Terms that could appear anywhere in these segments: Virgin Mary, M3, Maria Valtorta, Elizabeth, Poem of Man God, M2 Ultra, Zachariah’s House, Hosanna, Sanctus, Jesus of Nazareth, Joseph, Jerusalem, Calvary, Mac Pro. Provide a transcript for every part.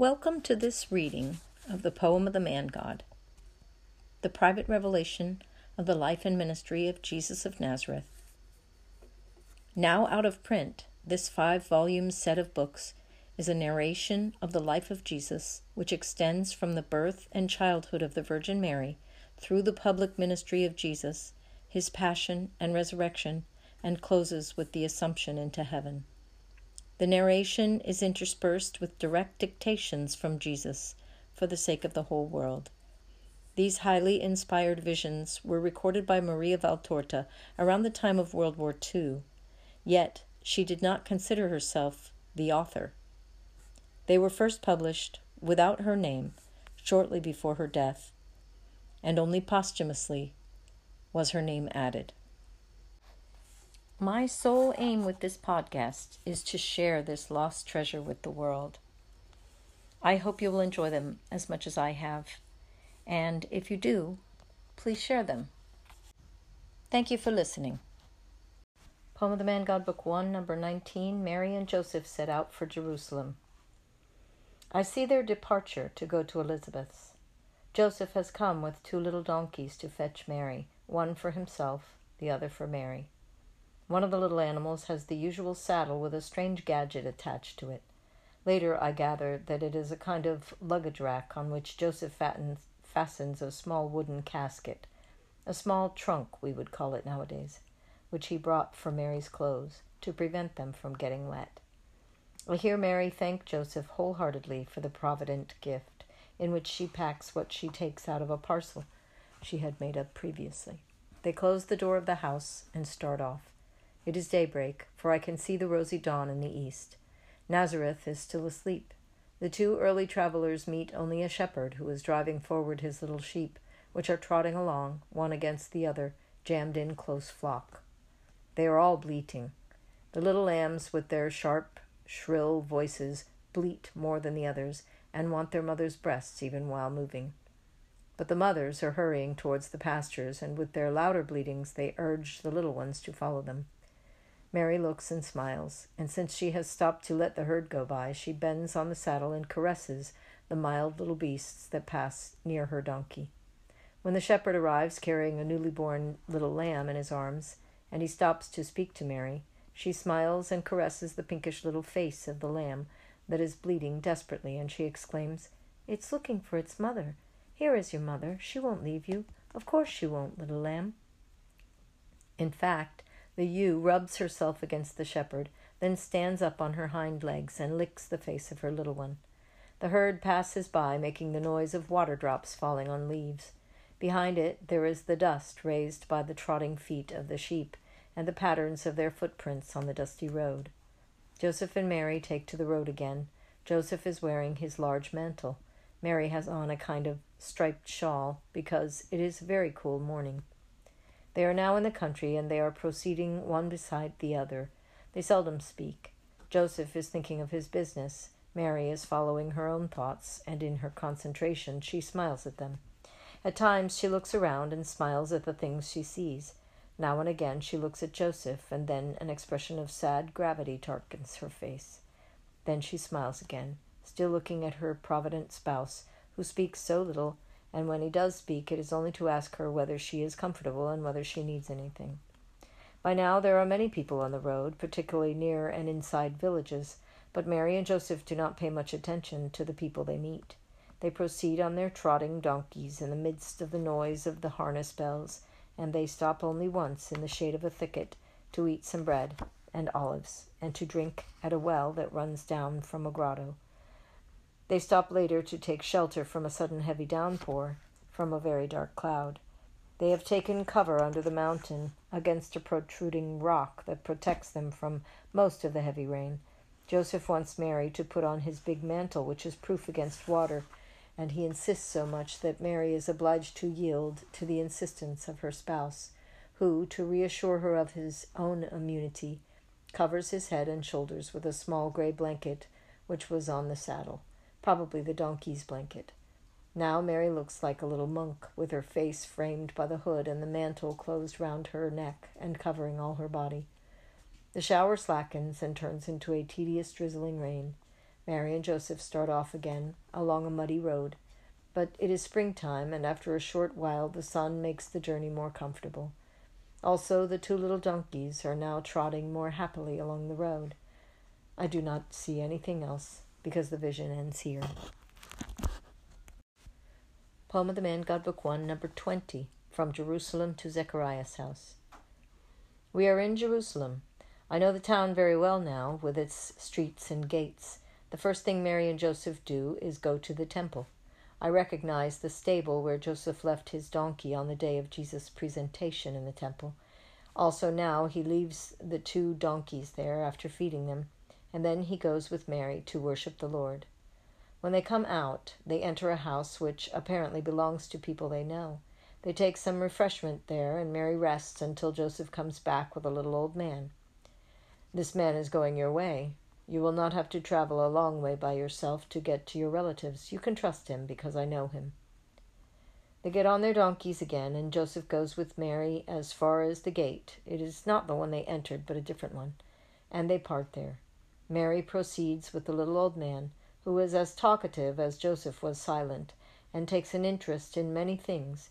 Welcome to this reading of the Poem of the Man God, the private revelation of the life and ministry of Jesus of Nazareth. Now out of print, this 5-volume set of books is a narration of the life of Jesus, which extends from the birth and childhood of the Virgin Mary through the public ministry of Jesus, his passion and resurrection, and closes with the Assumption into heaven. The narration is interspersed with direct dictations from Jesus for the sake of the whole world. These highly inspired visions were recorded by Maria Valtorta around the time of World War II, yet she did not consider herself the author. They were first published without her name shortly before her death, and only posthumously was her name added. My sole aim with this podcast is to share this lost treasure with the world. I hope you will enjoy them as much as I have, and if you do, please share them. Thank you for listening. Poem of the Man God, Book 1, Number 19, Mary and Joseph set out for Jerusalem. I see their departure to go to Elizabeth's. Joseph has come with 2 little donkeys to fetch Mary, one for himself, the other for Mary. One of the little animals has the usual saddle with a strange gadget attached to it. Later I gather that it is a kind of luggage rack on which Joseph fastens a small wooden casket, a small trunk we would call it nowadays, which he brought for Mary's clothes to prevent them from getting wet. I hear Mary thank Joseph wholeheartedly for the provident gift in which she packs what she takes out of a parcel she had made up previously. They close the door of the house and start off. It is daybreak, for I can see the rosy dawn in the east. Nazareth is still asleep. The 2 early travelers meet only a shepherd who is driving forward his little sheep, which are trotting along, one against the other, jammed in close flock. They are all bleating. The little lambs, with their sharp, shrill voices, bleat more than the others, and want their mother's breasts even while moving. But the mothers are hurrying towards the pastures, and with their louder bleatings they urge the little ones to follow them. Mary looks and smiles, and since she has stopped to let the herd go by, she bends on the saddle and caresses the mild little beasts that pass near her donkey. When the shepherd arrives, carrying a newly born little lamb in his arms, and he stops to speak to Mary, she smiles and caresses the pinkish little face of the lamb that is bleeding desperately, and she exclaims, "It's looking for its mother. Here is your mother. She won't leave you. Of course she won't, little lamb." In fact, the ewe rubs herself against the shepherd, then stands up on her hind legs and licks the face of her little one. The herd passes by, making the noise of water drops falling on leaves. Behind it there is the dust raised by the trotting feet of the sheep and the patterns of their footprints on the dusty road. Joseph and Mary take to the road again. Joseph is wearing his large mantle. Mary has on a kind of striped shawl because it is a very cool morning. They are now in the country, and they are proceeding one beside the other. They seldom speak. Joseph is thinking of his business. Mary is following her own thoughts, and in her concentration she smiles at them. At times she looks around and smiles at the things she sees. Now and again she looks at Joseph, and then an expression of sad gravity darkens her face. Then she smiles again, still looking at her provident spouse, who speaks so little, and when he does speak, it is only to ask her whether she is comfortable and whether she needs anything. By now there are many people on the road, particularly near and inside villages, but Mary and Joseph do not pay much attention to the people they meet. They proceed on their trotting donkeys in the midst of the noise of the harness bells, and they stop only once in the shade of a thicket to eat some bread and olives, and to drink at a well that runs down from a grotto. They stop later to take shelter from a sudden heavy downpour from a very dark cloud. They have taken cover under the mountain against a protruding rock that protects them from most of the heavy rain. Joseph wants Mary to put on his big mantle, which is proof against water, and he insists so much that Mary is obliged to yield to the insistence of her spouse, who, to reassure her of his own immunity, covers his head and shoulders with a small gray blanket which was on the saddle. Probably the donkey's blanket. Now Mary looks like a little monk, with her face framed by the hood and the mantle closed round her neck and covering all her body. The shower slackens and turns into a tedious drizzling rain. Mary and Joseph start off again along a muddy road, but it is springtime, and after a short while the sun makes the journey more comfortable. Also, the two little donkeys are now trotting more happily along the road. I do not see anything else, because the vision ends here. Poem of the Man God, Book 1, Number 20, From Jerusalem to Zechariah's House. We are in Jerusalem. I know the town very well now, with its streets and gates. The first thing Mary and Joseph do is go to the temple. I recognize the stable where Joseph left his donkey on the day of Jesus' presentation in the temple. Also now he leaves the two donkeys there after feeding them, and then he goes with Mary to worship the Lord. When they come out, they enter a house which apparently belongs to people they know. They take some refreshment there, and Mary rests until Joseph comes back with a little old man. This man is going your way. You will not have to travel a long way by yourself to get to your relatives. You can trust him, because I know him. They get on their donkeys again, and Joseph goes with Mary as far as the gate. It is not the one they entered, but a different one, and they part there. Mary proceeds with the little old man, who is as talkative as Joseph was silent, and takes an interest in many things.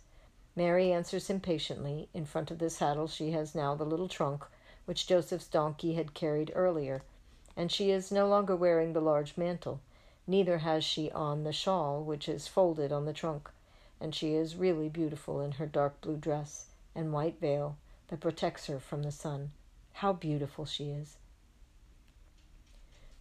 Mary answers impatiently. In front of this saddle she has now the little trunk, which Joseph's donkey had carried earlier, and she is no longer wearing the large mantle, neither has she on the shawl which is folded on the trunk, and she is really beautiful in her dark blue dress and white veil that protects her from the sun. How beautiful she is!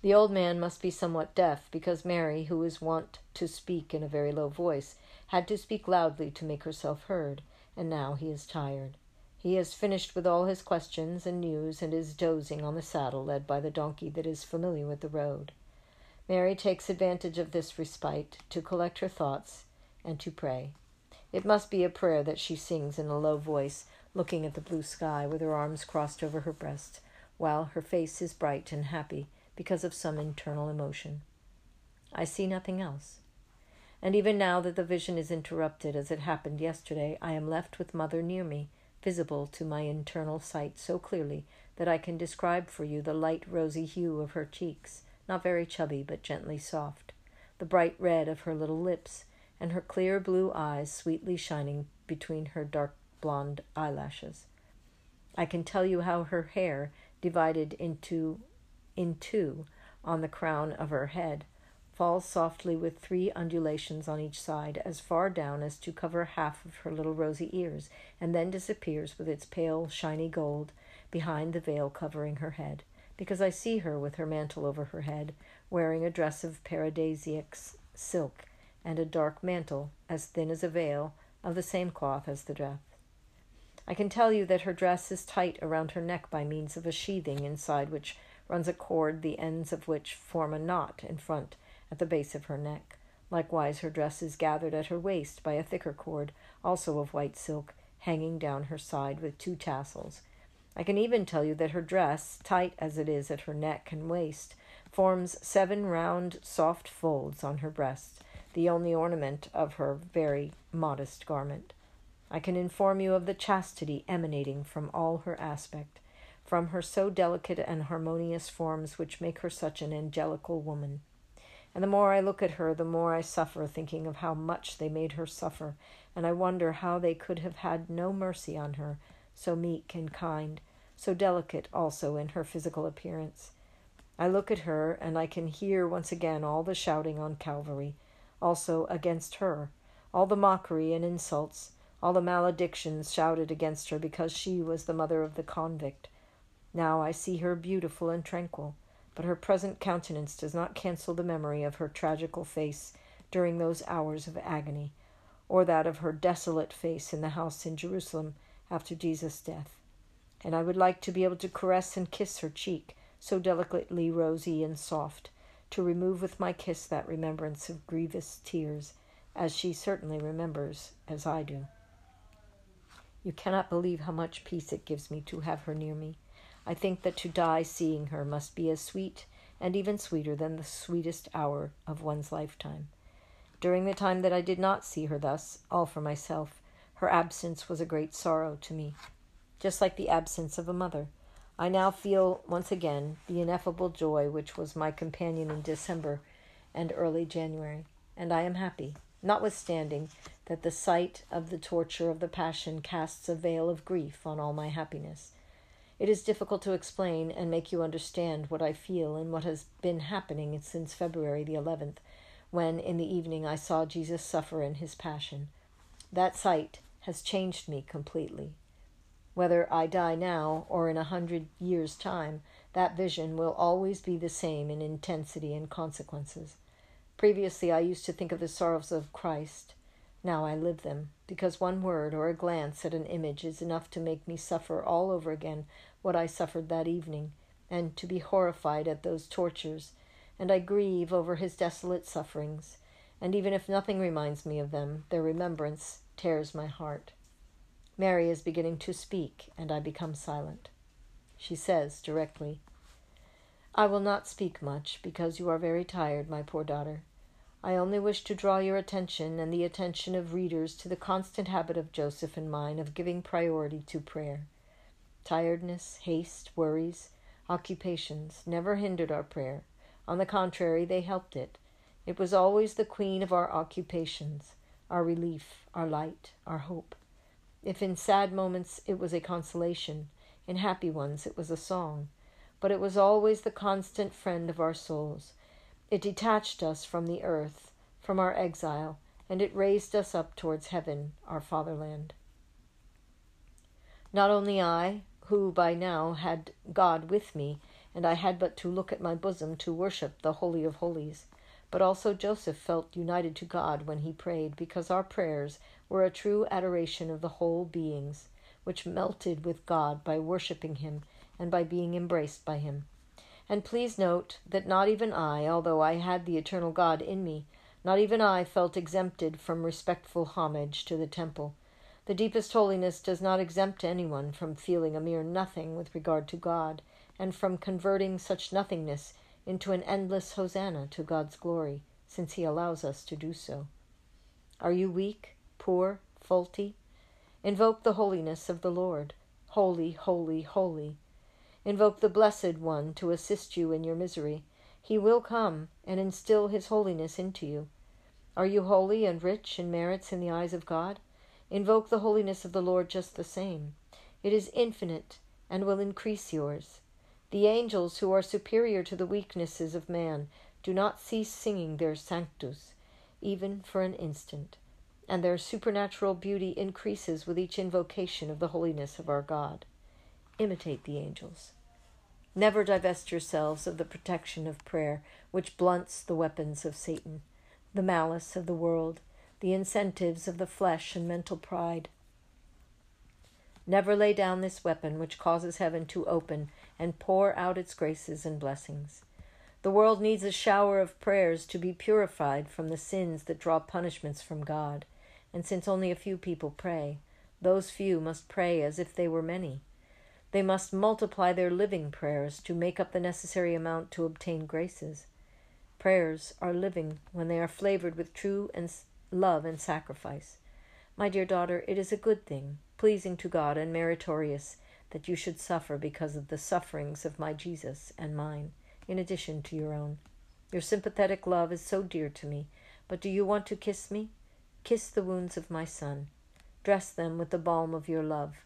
The old man must be somewhat deaf, because Mary, who is wont to speak in a very low voice, had to speak loudly to make herself heard, and now he is tired. He has finished with all his questions and news, and is dozing on the saddle, led by the donkey that is familiar with the road. Mary takes advantage of this respite to collect her thoughts and to pray. It must be a prayer that she sings in a low voice, looking at the blue sky with her arms crossed over her breast, while her face is bright and happy because of some internal emotion. I see nothing else. And even now that the vision is interrupted, as it happened yesterday, I am left with Mother near me, visible to my internal sight so clearly that I can describe for you the light rosy hue of her cheeks, not very chubby but gently soft, the bright red of her little lips, and her clear blue eyes sweetly shining between her dark blonde eyelashes. I can tell you how her hair divided in two on the crown of her head falls softly with three undulations on each side, as far down as to cover half of her little rosy ears, and then disappears with its pale, shiny gold behind the veil covering her head, because I see her with her mantle over her head, wearing a dress of paradisiac silk, and a dark mantle, as thin as a veil, of the same cloth as the dress. I can tell you that her dress is tight around her neck by means of a sheathing, inside which runs a cord, the ends of which form a knot in front, at the base of her neck. Likewise, her dress is gathered at her waist by a thicker cord, also of white silk, hanging down her side with two tassels. I can even tell you that her dress, tight as it is at her neck and waist, forms 7 round, soft folds on her breast, the only ornament of her very modest garment. I can inform you of the chastity emanating from all her aspect, from her so delicate and harmonious forms which make her such an angelical woman. And the more I look at her, the more I suffer, thinking of how much they made her suffer, and I wonder how they could have had no mercy on her, so meek and kind, so delicate also in her physical appearance. I look at her, and I can hear once again all the shouting on Calvary, also against her, all the mockery and insults, all the maledictions shouted against her because she was the mother of the convict. Now I see her beautiful and tranquil, but her present countenance does not cancel the memory of her tragical face during those hours of agony, or that of her desolate face in the house in Jerusalem after Jesus' death. And I would like to be able to caress and kiss her cheek, so delicately rosy and soft, to remove with my kiss that remembrance of grievous tears, as she certainly remembers, as I do. You cannot believe how much peace it gives me to have her near me. I think that to die seeing her must be as sweet, and even sweeter than the sweetest hour of one's lifetime. During the time that I did not see her thus, all for myself, her absence was a great sorrow to me, just like the absence of a mother. I now feel once again the ineffable joy which was my companion in December and early January, and I am happy, notwithstanding that the sight of the torture of the passion casts a veil of grief on all my happiness. It is difficult to explain and make you understand what I feel and what has been happening since February the 11th, when in the evening I saw Jesus suffer in his passion. That sight has changed me completely. Whether I die now or in 100 years' time, that vision will always be the same in intensity and consequences. Previously, I used to think of the sorrows of Christ. Now I live them, because one word or a glance at an image is enough to make me suffer all over again what I suffered that evening, and to be horrified at those tortures. And I grieve over his desolate sufferings, and even if nothing reminds me of them, their remembrance tears my heart. Mary is beginning to speak, and I become silent. She says directly, "I will not speak much, because you are very tired, my poor daughter. I only wish to draw your attention and the attention of readers to the constant habit of Joseph and mine of giving priority to prayer. Tiredness, haste, worries, occupations never hindered our prayer. On the contrary, they helped it. It was always the queen of our occupations, our relief, our light, our hope. If in sad moments it was a consolation, in happy ones it was a song, but it was always the constant friend of our souls. It detached us from the earth, from our exile, and it raised us up towards heaven, our fatherland. Not only I, who by now had God with me, and I had but to look at my bosom to worship the Holy of Holies, but also Joseph felt united to God when he prayed, because our prayers were a true adoration of the whole beings, which melted with God by worshipping him and by being embraced by him. And please note that not even I, although I had the eternal God in me, not even I felt exempted from respectful homage to the temple. The deepest holiness does not exempt anyone from feeling a mere nothing with regard to God, and from converting such nothingness into an endless hosanna to God's glory, since he allows us to do so. Are you weak, poor, faulty? Invoke the holiness of the Lord. Holy, holy, holy. Invoke the Blessed One to assist you in your misery. He will come and instill his holiness into you. Are you holy and rich in merits in the eyes of God? Invoke the holiness of the Lord just the same. It is infinite and will increase yours. The angels, who are superior to the weaknesses of man, do not cease singing their Sanctus, even for an instant, and their supernatural beauty increases with each invocation of the holiness of our God. Imitate the angels. Never divest yourselves of the protection of prayer, which blunts the weapons of Satan, the malice of the world, the incentives of the flesh and mental pride. Never lay down this weapon which causes heaven to open and pour out its graces and blessings. The world needs a shower of prayers to be purified from the sins that draw punishments from God, and since only a few people pray, those few must pray as if they were many. They must multiply their living prayers to make up the necessary amount to obtain graces. Prayers are living when they are flavored with true love and sacrifice. My dear daughter, it is a good thing, pleasing to God and meritorious, that you should suffer because of the sufferings of my Jesus and mine, in addition to your own. Your sympathetic love is so dear to me, but do you want to kiss me? Kiss the wounds of my Son. Dress them with the balm of your love.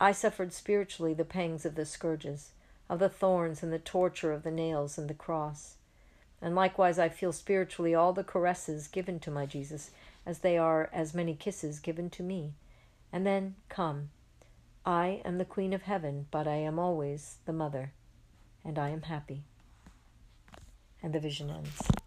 I suffered spiritually the pangs of the scourges, of the thorns and the torture of the nails and the cross. And likewise I feel spiritually all the caresses given to my Jesus, as they are as many kisses given to me. And then, come. I am the Queen of Heaven, but I am always the Mother, and I am happy." And the vision ends.